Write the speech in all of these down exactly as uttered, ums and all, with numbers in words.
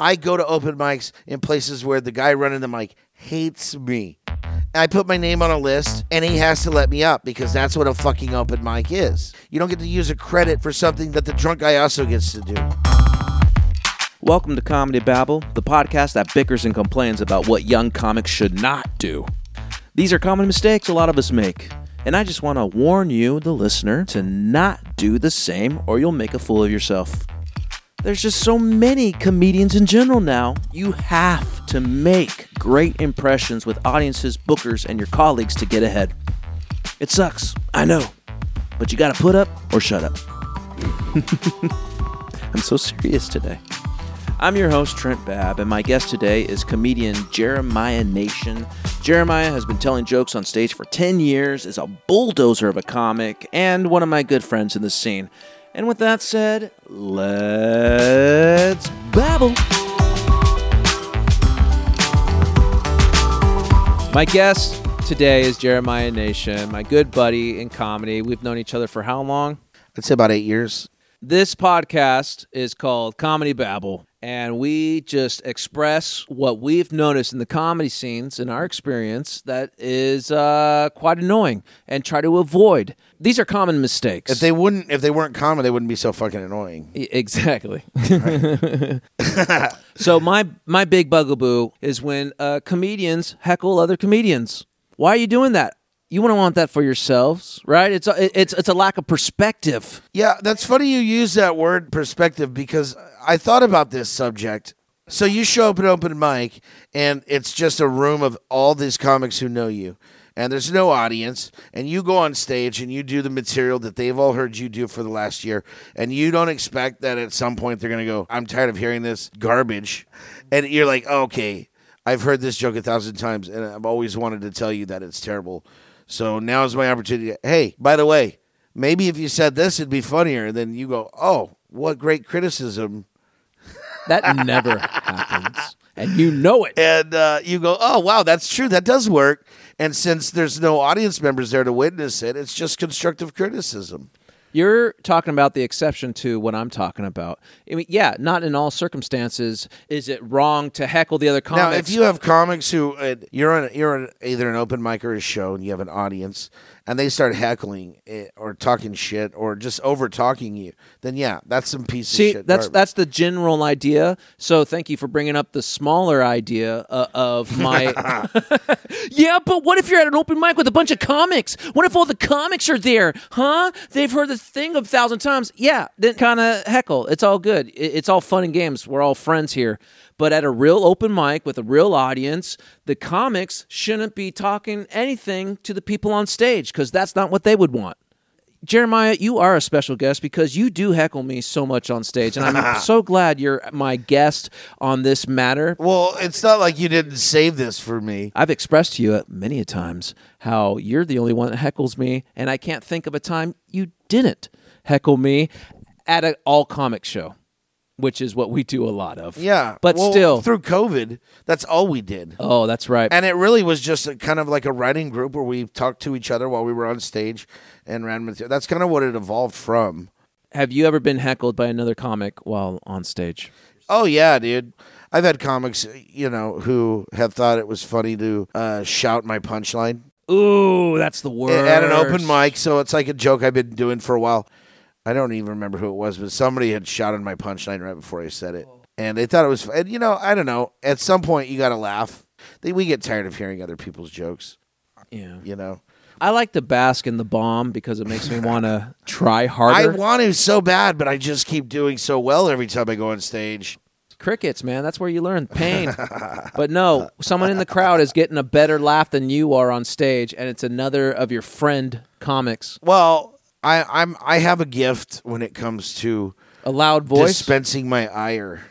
I go to open mics in places where the guy running the mic hates me. I put my name on a list, and he has to let me up because that's what a fucking open mic is. You don't get to use a credit for something that the drunk guy also gets to do. Welcome to Comedy Babble, the podcast that bickers and complains about what young comics should not do. These are common mistakes a lot of us make, and I just want to warn you, the listener, to not do the same or you'll make a fool of yourself. There's just so many comedians in general now. You have to make great impressions with audiences, bookers, and your colleagues to get ahead. It sucks, I know, but you gotta put up or shut up. I'm so serious today. I'm your host, Trent Babb, and my guest today is comedian Jeremiah Nation. Jeremiah has been telling jokes on stage for ten years, is a bulldozer of a comic, and one of my good friends in the scene. And with that said, let's babble. My guest today is Jeremiah Nation, my good buddy in comedy. We've known each other for how long? I'd say about eight years. This podcast is called Comedy Babble, and we just express what we've noticed in the comedy scenes in our experience that is uh, quite annoying and try to avoid. These are common mistakes. If they wouldn't, if they weren't common, they wouldn't be so fucking annoying. Exactly. Right. So my my big bugaboo is when uh, comedians heckle other comedians. Why are you doing that? You wouldn't want that for yourselves, right? It's a, it's it's a lack of perspective. Yeah, that's funny you use that word perspective because I thought about this subject. So you show up at open mic and it's just a room of all these comics who know you. And there's no audience, and you go on stage and you do the material that they've all heard you do for the last year, and you don't expect that at some point they're going to go, I'm tired of hearing this garbage. And you're like, oh, okay, I've heard this joke a thousand times, and I've always wanted to tell you that it's terrible. So now is my opportunity. Hey, by the way, maybe if you said this, it'd be funnier. And then you go, oh, what great criticism. That never happens. And you know it. And uh, you go, oh, wow, that's true. That does work. And since there's no audience members there to witness it, it's just constructive criticism. You're talking about the exception to what I'm talking about. I mean, yeah, not in all circumstances is it wrong to heckle the other comics. Now, if you have comics who uh, you're on, you're on either an open mic or a show, and you have an audience, and they start heckling it, or talking shit or just over talking you, then yeah, that's some piece See, of shit. See, that's garbage. That's the general idea. So thank you for bringing up the smaller idea uh, of my. Yeah, but what if you're at an open mic with a bunch of comics? What if all the comics are there? Huh? They've heard the thing a thousand times. Yeah, then kind of heckle. It's all good. It's all fun and games. We're all friends here. But at a real open mic with a real audience, the comics shouldn't be talking anything to the people on stage because that's not what they would want. Jeremiah, you are a special guest because you do heckle me so much on stage, and I'm so glad you're my guest on this matter. Well, it's not like you didn't save this for me. I've expressed to you many a times how you're the only one that heckles me, and I can't think of a time you didn't heckle me at an all-comic show, which is what we do a lot of. Yeah. But well, still. Through COVID, that's all we did. Oh, that's right. And it really was just a, kind of like a writing group where we talked to each other while we were on stage and ran material. That's kind of what it evolved from. Have you ever been heckled by another comic while on stage? Oh, yeah, dude. I've had comics, you know, who have thought it was funny to uh, shout my punchline. Ooh, that's the worst. At an open mic, so it's like a joke I've been doing for a while. I don't even remember who it was, but somebody had shouted my punchline right before I said it. And they thought it was, and you know, I don't know. At some point, you got to laugh. We get tired of hearing other people's jokes. Yeah. You know? I like to bask in the bomb because it makes me want to try harder. I want to so bad, but I just keep doing so well every time I go on stage. Crickets, man. That's where you learn pain. But no, someone in the crowd is getting a better laugh than you are on stage, and it's another of your friend comics. Well, I, I'm I have a gift when it comes to a loud voice dispensing my ire.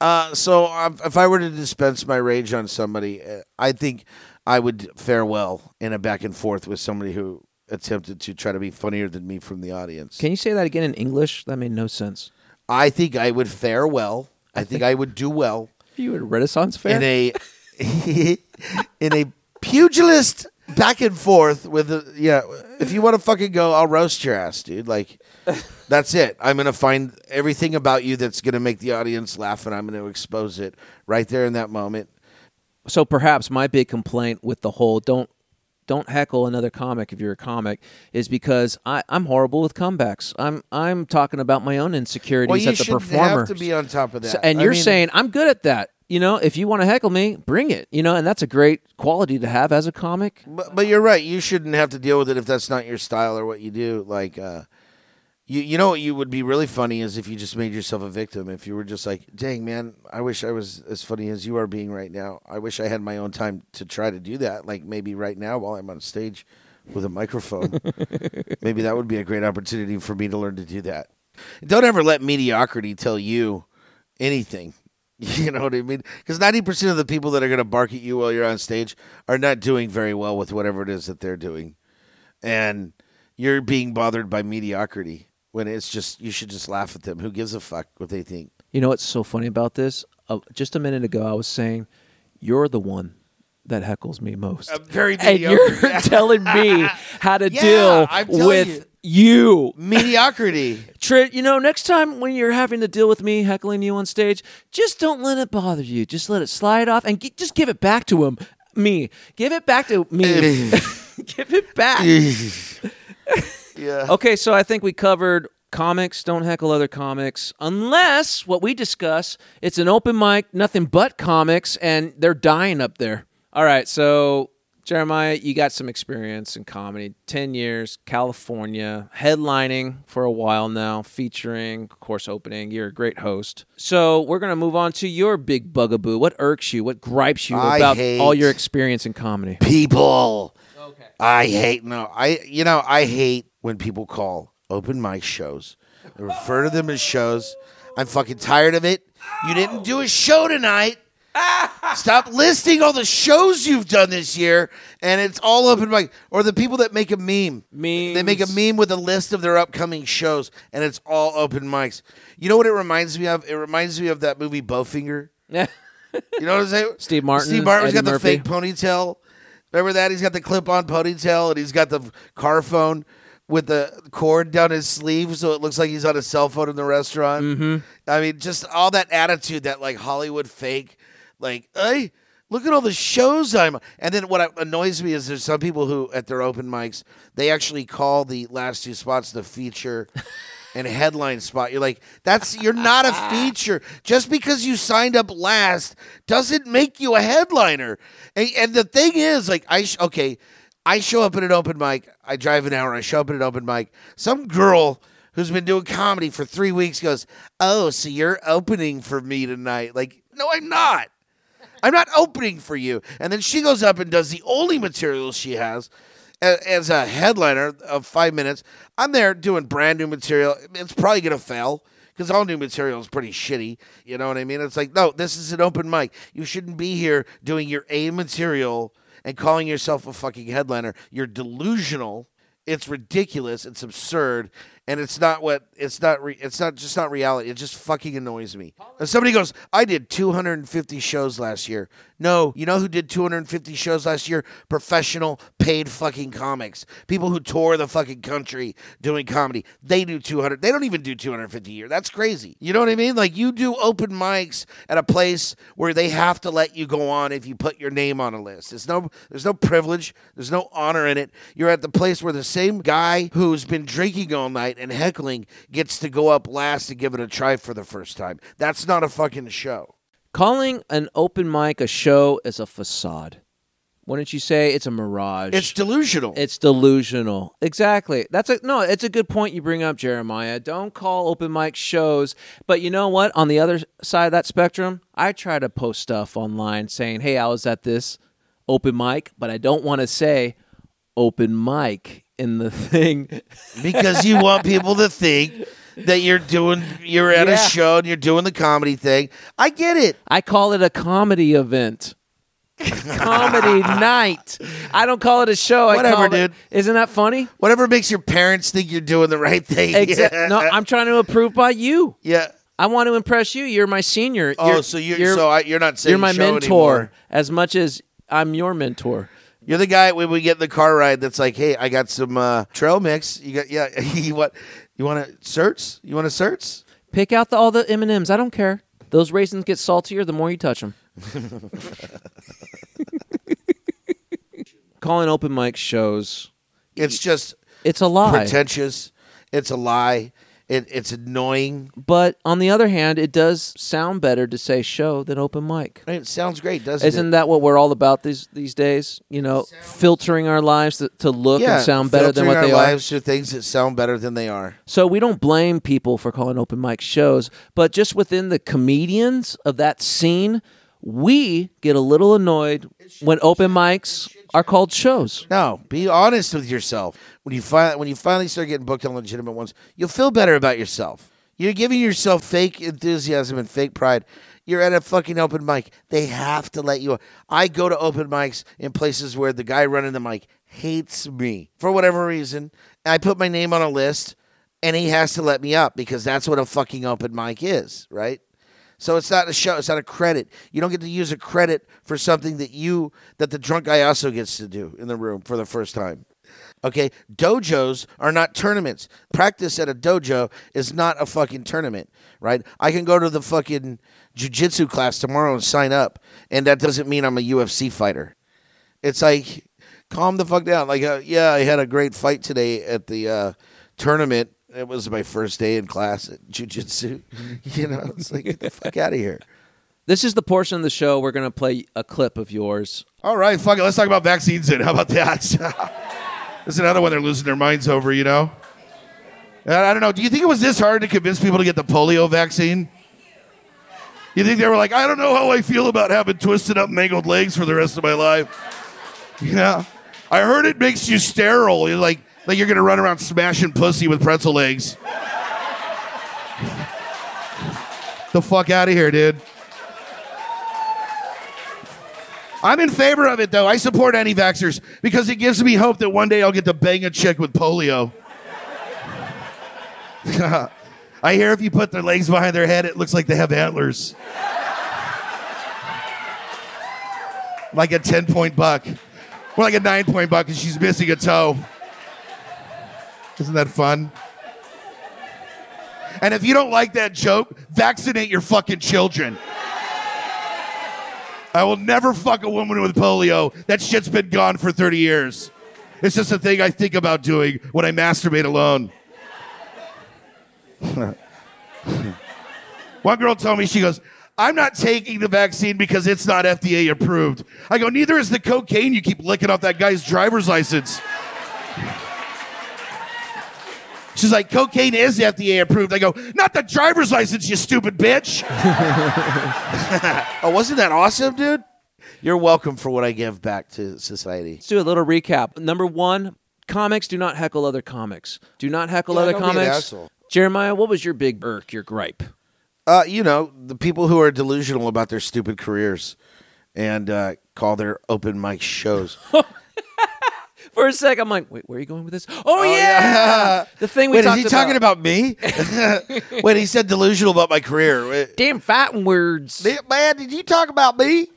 Uh, so um, if I were to dispense my rage on somebody, I think I would fare well in a back and forth with somebody who attempted to try to be funnier than me from the audience. Can you say that again in English? That made no sense. I think I would fare well. I, I think, think I would do well. You would Renaissance fair in a in a pugilist back and forth with a, yeah. If you want to fucking go, I'll roast your ass, dude. Like, that's it. I'm going to find everything about you that's going to make the audience laugh, and I'm going to expose it right there in that moment. So perhaps my big complaint with the whole don't don't heckle another comic if you're a comic is because I, I'm horrible with comebacks. I'm I'm talking about my own insecurities well, at the performer. You have to be on top of that. So, and I you're mean, saying, I'm good at that. You know, if you want to heckle me, bring it. You know, and that's a great quality to have as a comic. But, but you're right. You shouldn't have to deal with it if that's not your style or what you do. Like, uh, you you know what you would be really funny is if you just made yourself a victim. If you were just like, dang, man, I wish I was as funny as you are being right now. I wish I had my own time to try to do that. Like, maybe right now while I'm on stage with a microphone. Maybe that would be a great opportunity for me to learn to do that. Don't ever let mediocrity tell you anything. You know what I mean? Because ninety percent of the people that are going to bark at you while you're on stage are not doing very well with whatever it is that they're doing. And you're being bothered by mediocrity when it's just, you should just laugh at them. Who gives a fuck what they think? You know what's so funny about this? Uh, just a minute ago, I was saying, you're the one that heckles me most. I'm very mediocre. And you're telling me how to yeah, deal I'm telling with... You. You mediocrity, Trent. You know, next time when you're having to deal with me heckling you on stage, just don't let it bother you. Just let it slide off, and g- just give it back to him. Me, give it back to me. Give it back. Yeah. Okay, so I think we covered comics. Don't heckle other comics unless what we discuss. It's an open mic, nothing but comics, and they're dying up there. All right, so. Jeremiah, you got some experience in comedy, ten years, California, headlining for a while now, featuring, of course, opening. You're a great host. So we're going to move on to your big bugaboo. What irks you? What gripes you I about all your experience in comedy? People. Okay. I hate, no, I, you know, I hate when people call open mic shows. I refer to them as shows. I'm fucking tired of it. You didn't do a show tonight. Stop listing all the shows you've done this year, and it's all open mic. Or the people that make a meme. Memes. They make a meme with a list of their upcoming shows, and it's all open mics. You know what it reminds me of? It reminds me of that movie Bowfinger. Yeah. You know what I'm saying? Steve Martin. Steve Martin's Eddie got the Murphy. Fake ponytail. Remember that? He's got the clip-on ponytail, and he's got the car phone with the cord down his sleeve so it looks like he's on a cell phone in the restaurant. Mm-hmm. I mean, just all that attitude, that like Hollywood fake. Like, hey, look at all the shows I'm... And then what annoys me is there's some people who, at their open mics, they actually call the last two spots the feature and headline spot. You're like, that's you're not a feature. Just because you signed up last doesn't make you a headliner. And, and the thing is, like, I sh- okay, I show up at an open mic. I drive an hour. I show up at an open mic. Some girl... who's been doing comedy for three weeks goes, oh, so you're opening for me tonight. Like, no, I'm not. I'm not opening for you. And then she goes up and does the only material she has as a headliner of five minutes. I'm there doing brand new material. It's probably going to fail because all new material is pretty shitty. You know what I mean? It's like, no, this is an open mic. You shouldn't be here doing your A material and calling yourself a fucking headliner. You're delusional. It's ridiculous. It's absurd. And it's not what, it's not, re, it's not just not reality. It just fucking annoys me. And somebody goes, I did two hundred fifty shows last year. No, you know who did two hundred fifty shows last year? Professional paid fucking comics. People who tour the fucking country doing comedy. They do two hundred. They don't even do two hundred fifty a year. That's crazy. You know what I mean? Like you do open mics at a place where they have to let you go on if you put your name on a list. There's no, there's no privilege. There's no honor in it. You're at the place where the same guy who's been drinking all night and heckling gets to go up last and give it a try for the first time. That's not a fucking show. Calling an open mic a show is a facade. Wouldn't you say it's a mirage? It's delusional. It's delusional. Exactly. That's a no, it's a good point you bring up, Jeremiah. Don't call open mic shows. But you know what? On the other side of that spectrum, I try to post stuff online saying, hey, I was at this open mic, but I don't want to say open mic in the thing because you want people to think that you're doing you're at yeah. a show and you're doing the comedy thing. I get it. I call it a comedy event. Comedy night. I don't call it a show. Whatever, I call dude. It, isn't that funny? Whatever makes your parents think you're doing the right thing. Exactly. Yeah. No, I'm trying to approve by you. Yeah. I want to impress you. You're my senior. Oh, you're, so you're, you're so I, you're not saying you're my show mentor anymore. As much as I'm your mentor. You're the guy when we get in the car ride that's like, hey, I got some uh, trail mix. You got, yeah, you want you want to certs? You want to certs? Pick out the, all the M and M's. I don't care. Those raisins get saltier the more you touch them. Calling open mic shows. It's just. It's a lie. Pretentious. It's a lie. It, it's annoying. But on the other hand, it does sound better to say show than open mic. It sounds great, doesn't Isn't it? Isn't that what we're all about these these days? You know, filtering our lives to, to look yeah, and sound better than what they are. Filtering our lives to things that sound better than they are. So we don't blame people for calling open mic shows, but just within the comedians of that scene, we get a little annoyed when open mics are called shows. No, be honest with yourself. When you fi- when you finally start getting booked on legitimate ones, you'll feel better about yourself. You're giving yourself fake enthusiasm and fake pride. You're at a fucking open mic. They have to let you on. I go to open mics in places where the guy running the mic hates me for whatever reason. I put my name on a list, and he has to let me up because that's what a fucking open mic is, right? So it's not a show. It's not a credit. You don't get to use a credit for something that you that the drunk guy also gets to do in the room for the first time. Okay? Dojos are not tournaments. Practice at a dojo is not a fucking tournament, right? I can go to the fucking jiu-jitsu class tomorrow and sign up, and that doesn't mean I'm a U F C fighter. It's like, calm the fuck down. Like, uh, yeah, I had a great fight today at the uh, tournament. It was my first day in class at jiu-jitsu. You know, it's like, get the fuck out of here. This is the portion of the show we're going to play a clip of yours. All right, fuck it. Let's talk about vaccines then. How about that? That's another one they're losing their minds over, you know? I don't know. Do you think it was this hard to convince people to get the polio vaccine? You think they were like, I don't know how I feel about having twisted up mangled legs for the rest of my life. Yeah. I heard it makes you sterile. You're like, Like you're going to run around smashing pussy with pretzel legs. The fuck out of here, dude. I'm in favor of it, though. I support anti-vaxxers because it gives me hope that one day I'll get to bang a chick with polio. I hear if you put their legs behind their head, it looks like they have antlers. Like a ten-point buck. Or like a nine-point buck because she's missing a toe. Isn't that fun? And if you don't like that joke, vaccinate your fucking children. I will never fuck a woman with polio. That shit's been gone for thirty years. It's just a thing I think about doing when I masturbate alone. One girl told me, she goes, I'm not taking the vaccine because it's not F D A approved. I go, neither is the cocaine you keep licking off that guy's driver's license. She's like, cocaine is F D A approved. I go, not the driver's license, you stupid bitch. Oh, wasn't that awesome, dude? You're welcome for what I give back to society. Let's do a little recap. Number one, comics do not heckle other comics. Do not heckle yeah, other don't comics. Be an asshole. Jeremiah, what was your big irk, your gripe? Uh, you know, the people who are delusional about their stupid careers and uh, call their open mic shows. For a sec, I'm like, wait, where are you going with this? Oh, oh yeah! yeah! The thing we wait, talked about. Wait, is he talking about me? Wait, he said delusional about my career. Wait. Damn fighting words. Man, did you talk about me?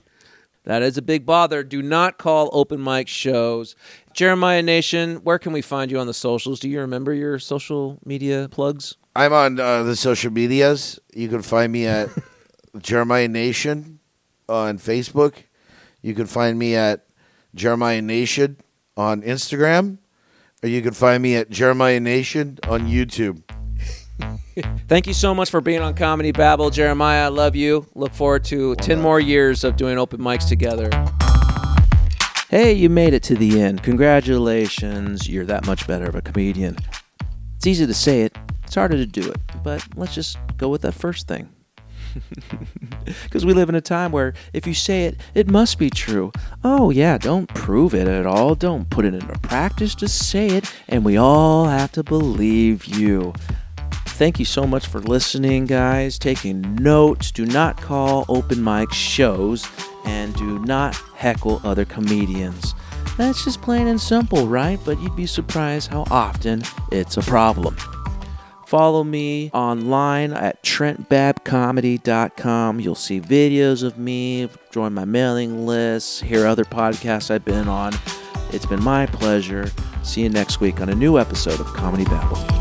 That is a big bother. Do not call open mic shows. Jeremiah Nation, where can we find you on the socials? Do you remember your social media plugs? I'm on uh, the social medias. You can find me at Jeremiah Nation on Facebook. You can find me at Jeremiah Nation on Instagram, or you can find me at Jeremiah Nation on YouTube. Thank you so much for being on Comedy Babble, Jeremiah. I love you. Look forward to ten more years of doing open mics together. Hey, you made it to the end. Congratulations. You're that much better of a comedian. It's easy to say it. It's harder to do it. But let's just go with that first thing. Because we live in a time where if you say it, it must be true. Oh yeah, don't prove it at all. Don't put it into practice. Just say it, and we all have to believe you. Thank you so much for listening, guys. Taking notes. Do not call open mic shows, and do not heckle other comedians. That's just plain and simple, right? But you'd be surprised how often it's a problem. Follow me online at trent babb comedy dot com. You'll see videos of me, join my mailing list, hear other podcasts I've been on. It's been my pleasure. See you next week on a new episode of Comedy Babble.